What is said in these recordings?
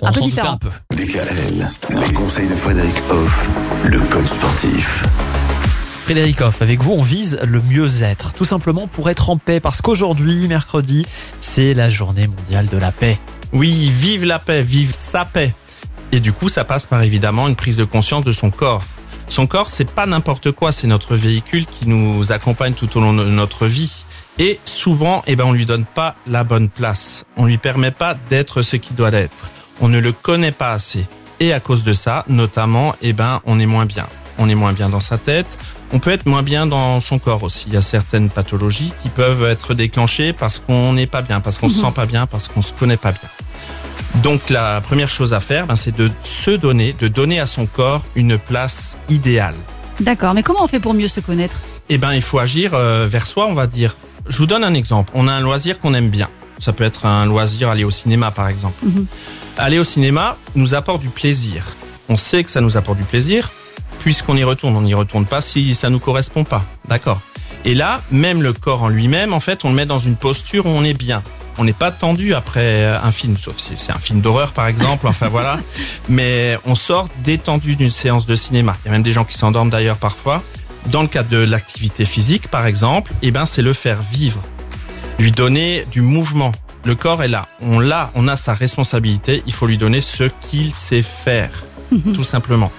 on s'en doutait un peu. DKL, les conseils de Frédéric Hoff, le coach sportif. Frédéric Hoff, avec vous, on vise le mieux-être, tout simplement pour être en paix, parce qu'aujourd'hui, mercredi, c'est la journée mondiale de la paix. Oui, vive la paix, vive sa paix. Et du coup, ça passe par évidemment une prise de conscience de son corps. Son corps, c'est pas n'importe quoi, c'est notre véhicule qui nous accompagne tout au long de notre vie. Et souvent, on lui donne pas la bonne place. On lui permet pas d'être ce qu'il doit être. On ne le connaît pas assez. Et à cause de ça, notamment, on est moins bien. On est moins bien dans sa tête. On peut être moins bien dans son corps aussi. Il y a certaines pathologies qui peuvent être déclenchées parce qu'on n'est pas bien, parce qu'on se sent pas bien, parce qu'on se connaît pas bien. Donc la première chose à faire, c'est de donner à son corps une place idéale. D'accord, mais comment on fait pour mieux se connaître ? Il faut agir vers soi, on va dire. Je vous donne un exemple. On a un loisir qu'on aime bien. Ça peut être un loisir, aller au cinéma par exemple. Aller au cinéma nous apporte du plaisir. On sait que ça nous apporte du plaisir puisqu'on y retourne. On n'y retourne pas si ça ne nous correspond pas. D'accord. Et là, même le corps en lui-même, en fait, on le met dans une posture où on est bien. On n'est pas tendu après un film, sauf si c'est un film d'horreur par exemple, mais on sort détendu d'une séance de cinéma. Il y a même des gens qui s'endorment d'ailleurs parfois. Dans le cadre de l'activité physique par exemple, c'est le faire vivre, lui donner du mouvement. Le corps est là, on a sa responsabilité, il faut lui donner ce qu'il sait faire, tout simplement.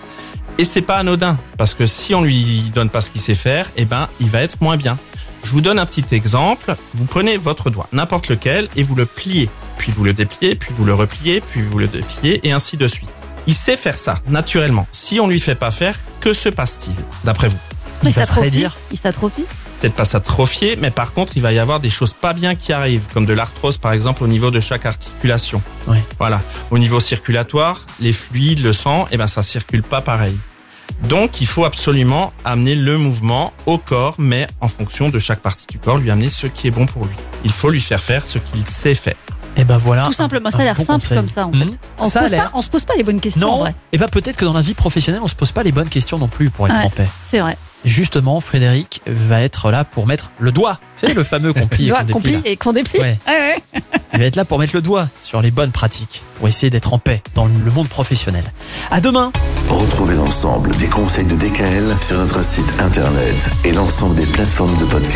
Et c'est pas anodin, parce que si on lui donne pas ce qu'il sait faire, il va être moins bien. Je vous donne un petit exemple. Vous prenez votre doigt, n'importe lequel, et vous le pliez. Puis vous le dépliez, puis vous le repliez, puis vous le dépliez, et ainsi de suite. Il sait faire ça, naturellement. Si on lui fait pas faire, que se passe-t-il, d'après vous ? Il s'atrophie ? Peut-être pas s'atrophier, mais par contre, il va y avoir des choses pas bien qui arrivent, comme de l'arthrose, par exemple, au niveau de chaque articulation. Oui. Voilà. Au niveau circulatoire, les fluides, le sang, ça circule pas pareil. Donc, il faut absolument amener le mouvement au corps, mais en fonction de chaque partie du corps, lui amener ce qui est bon pour lui. Il faut lui faire faire ce qu'il sait faire. Voilà. Tout simplement, ça a l'air simple comme ça, en fait. On se pose pas les bonnes questions. Non. En vrai. Peut-être que dans la vie professionnelle, on se pose pas les bonnes questions non plus pour être en paix. C'est vrai. Justement, Frédéric va être là pour mettre le doigt. Vous savez, le fameux qu'on plie et qu'on déplie. Ouais. Ouais. Il va être là pour mettre le doigt sur les bonnes pratiques, pour essayer d'être en paix dans le monde professionnel. À demain. Retrouvez l'ensemble des conseils de DKL sur notre site internet et l'ensemble des plateformes de podcast.